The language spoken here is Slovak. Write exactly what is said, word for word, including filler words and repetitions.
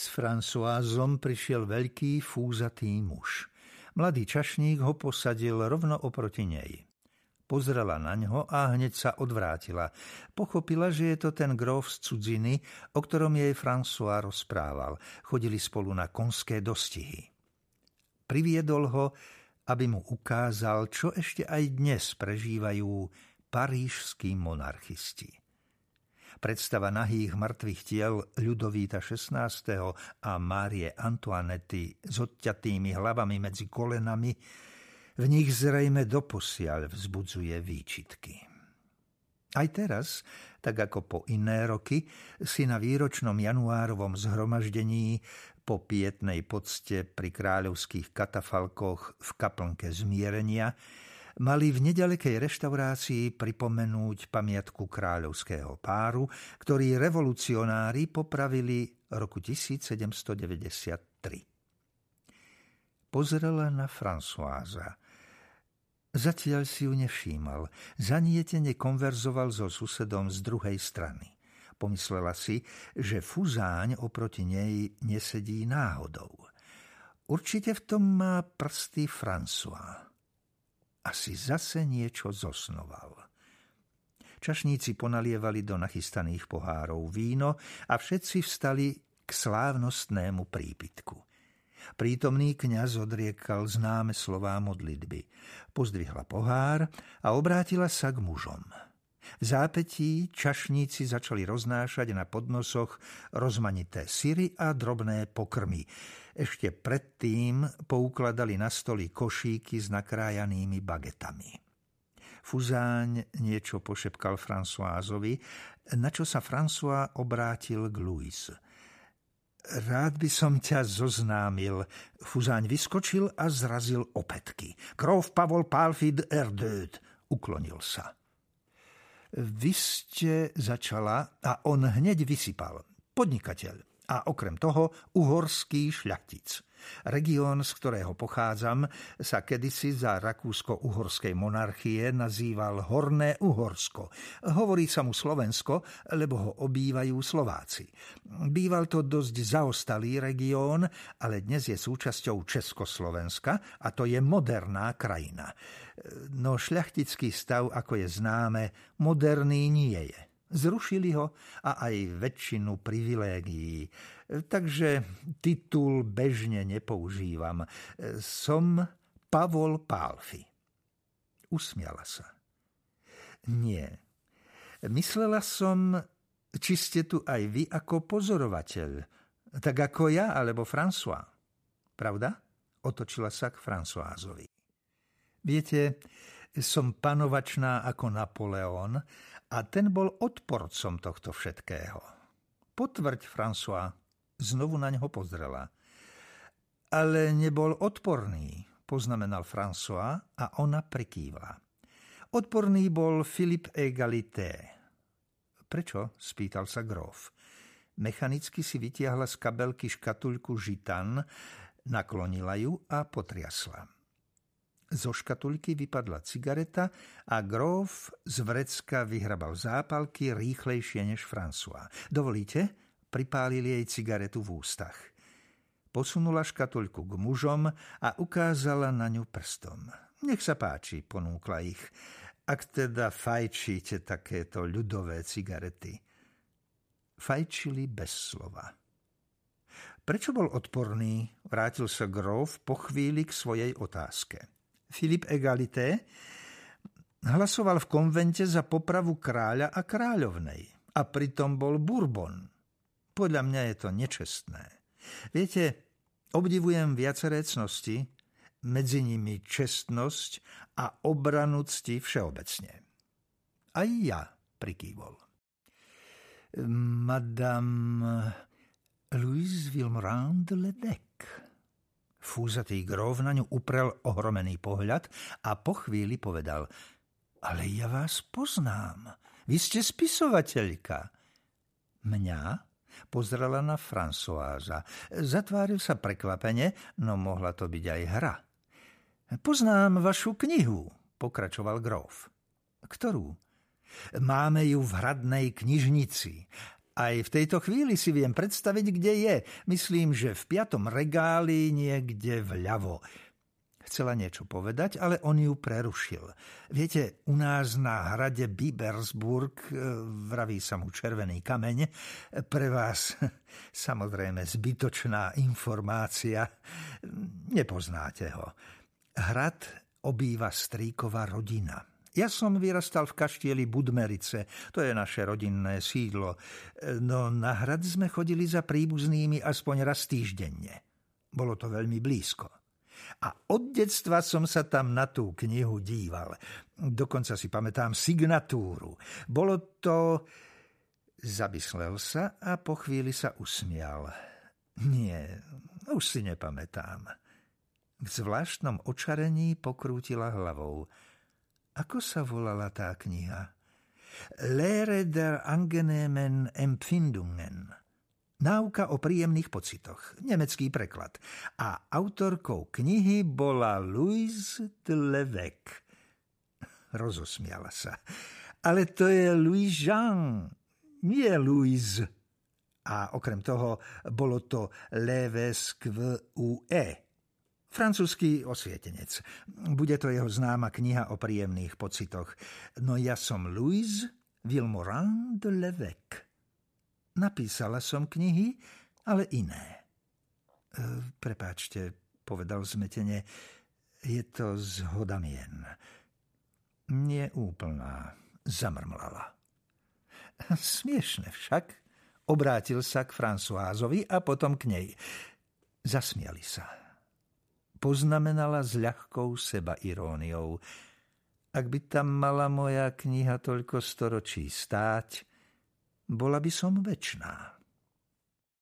S Françoázom prišiel veľký fúzatý muž. Mladý čašník ho posadil rovno oproti nej. Pozrela na ňo a hneď sa odvrátila. Pochopila, že je to ten gróf z cudziny, o ktorom jej François rozprával. Chodili spolu na konské dostihy. Priviedol ho, aby mu ukázal, čo ešte aj dnes prežívajú parížskí monarchisti. Predstava nahých mŕtvych tiel Ľudovíta šestnásteho a Márie Antoanety s odťatými hlavami medzi kolenami v nich zrejme doposiaľ vzbudzuje výčitky. Aj teraz, tak ako po iné roky, si na výročnom januárovom zhromaždení po pietnej pocte pri kráľovských katafalkoch v kaplnke Zmierenia mali v nedalekej reštaurácii pripomenúť pamiatku kráľovského páru, ktorý revolucionári popravili roku tisíc sedemsto deväťdesiattri. Pozrela na Françoisa. Zatiaľ si ju nevšímal. Zanietene konverzoval so susedom z druhej strany. Pomyslela si, že fuzáň oproti nej nesedí náhodou. Určite v tom má prsty François. Asi zase niečo zosnoval. Čašníci ponalievali do nachystaných pohárov víno a všetci vstali k slávnostnému prípitku. Prítomný kňaz odriekal známe slová modlitby. Pozdvihla pohár a obrátila sa k mužom. V zápätí čašníci začali roznášať na podnosoch rozmanité syry a drobné pokrmy. Ešte predtým poukladali na stoli košíky s nakrájanými bagetami. Fuzáň niečo pošepkal Françoisovi, na čo sa François obrátil k Louise. Rád by som ťa zoznámil. Fuzáň vyskočil a zrazil opätky. Grof Pavol Pálfy Erdőd, uklonil sa. Vy ste, začala a on hneď vysypal. Podnikateľ a okrem toho uhorský šľachtic. Región, z ktorého pochádzam, sa kedysi za rakúsko-uhorskej monarchie nazýval Horné Uhorsko. Hovorí sa mu Slovensko, lebo ho obývajú Slováci. Býval to dosť zaostalý región, ale dnes je súčasťou Československa a to je moderná krajina. No šľachtický stav, ako je známe, moderný nie je. Zrušili ho a aj väčšinu privilégií. Takže titul bežne nepoužívam. Som Pavol Pálfy. Usmiala sa. Nie. Myslela som, či ste tu aj vy ako pozorovateľ. Tak ako ja alebo François. Pravda? Otočila sa k Françoisovi. Viete, som panovačná ako Napoleon a ten bol odporcom tohto všetkého. Potvrď, François, znovu na neho pozrela. Ale nebol odporný, poznamenal François a ona prekývla. Odporný bol Philippe Egalité. Prečo? Spýtal sa gróf. Mechanicky si vytiahla z kabelky škatuľku Gitan, naklonila ju a potriasla. Zo škatulky vypadla cigareta a gróf z vrecka vyhrabal zápalky rýchlejšie než François. Dovolíte? Pripálil jej cigaretu v ústach. Posunula škatulku k mužom a ukázala na ňu prstom. Nech sa páči, ponúkla ich. Ak teda fajčíte takéto ľudové cigarety. Fajčili bez slova. Prečo bol odporný? Vrátil sa gróf po chvíli k svojej otázke. Philippe Egalité hlasoval v konvente za popravu kráľa a kráľovnej a pritom bol Bourbon. Podľa mňa je to nečestné. Viete, obdivujem viaceré cnosti, medzi nimi čestnosť a obranu cti všeobecne. Aj ja, prikývol. Madame Louise Vilmorin de Lévesque. Fúzatý gróf na ňu uprel ohromený pohľad a po chvíli povedal – ale ja vás poznám, vy ste spisovateľka. Mňa pozrela na Françoisa. Zatváril sa prekvapene, no mohla to byť aj hra. Poznám vašu knihu, pokračoval gróf. Ktorú? Máme ju v hradnej knižnici. – Aj v tejto chvíli si viem predstaviť, kde je. Myslím, že v piatom regáli niekde vľavo. Chcela niečo povedať, ale on ju prerušil. Viete, u nás na hrade Bibersburg, vraví sa mu červený kameň, pre vás samozrejme zbytočná informácia, nepoznáte ho. Hrad obýva strýkova rodina. Ja som vyrastal v kaštieli Budmerice, to je naše rodinné sídlo, no na hrad sme chodili za príbuznými aspoň raz týždenne. Bolo to veľmi blízko. A od detstva som sa tam na tú knihu díval. Dokonca si pamätám signatúru. Bolo to... Zamyslel sa a po chvíli sa usmial. Nie, už si nepamätám. V zvláštnom očarení pokrútila hlavou. Ako sa volala tá kniha? Lehre der angenehmen Empfindungen. Náuka o príjemných pocitoch. Nemecký preklad. A autorkou knihy bola Louise de Lévesque. Rozosmiala sa. Ale to je Louis Jean, nie Louise. A okrem toho bolo to Lévesque v ú é. Francúzsky osvietenec. Bude to jeho známa kniha o príjemných pocitoch. No ja som Louise Vilmorin de Lévesque. Napísala som knihy, ale iné. E, prepáčte, povedal zmetene, je to zhoda mien. Neúplná, zamrmlala. Smiešne však. Obrátil sa k Françoisovi a potom k nej. Zasmiali sa. Poznamenala s ľahkou sebairóniou. Ak by tam mala moja kniha toľko storočí stáť, bola by som večná.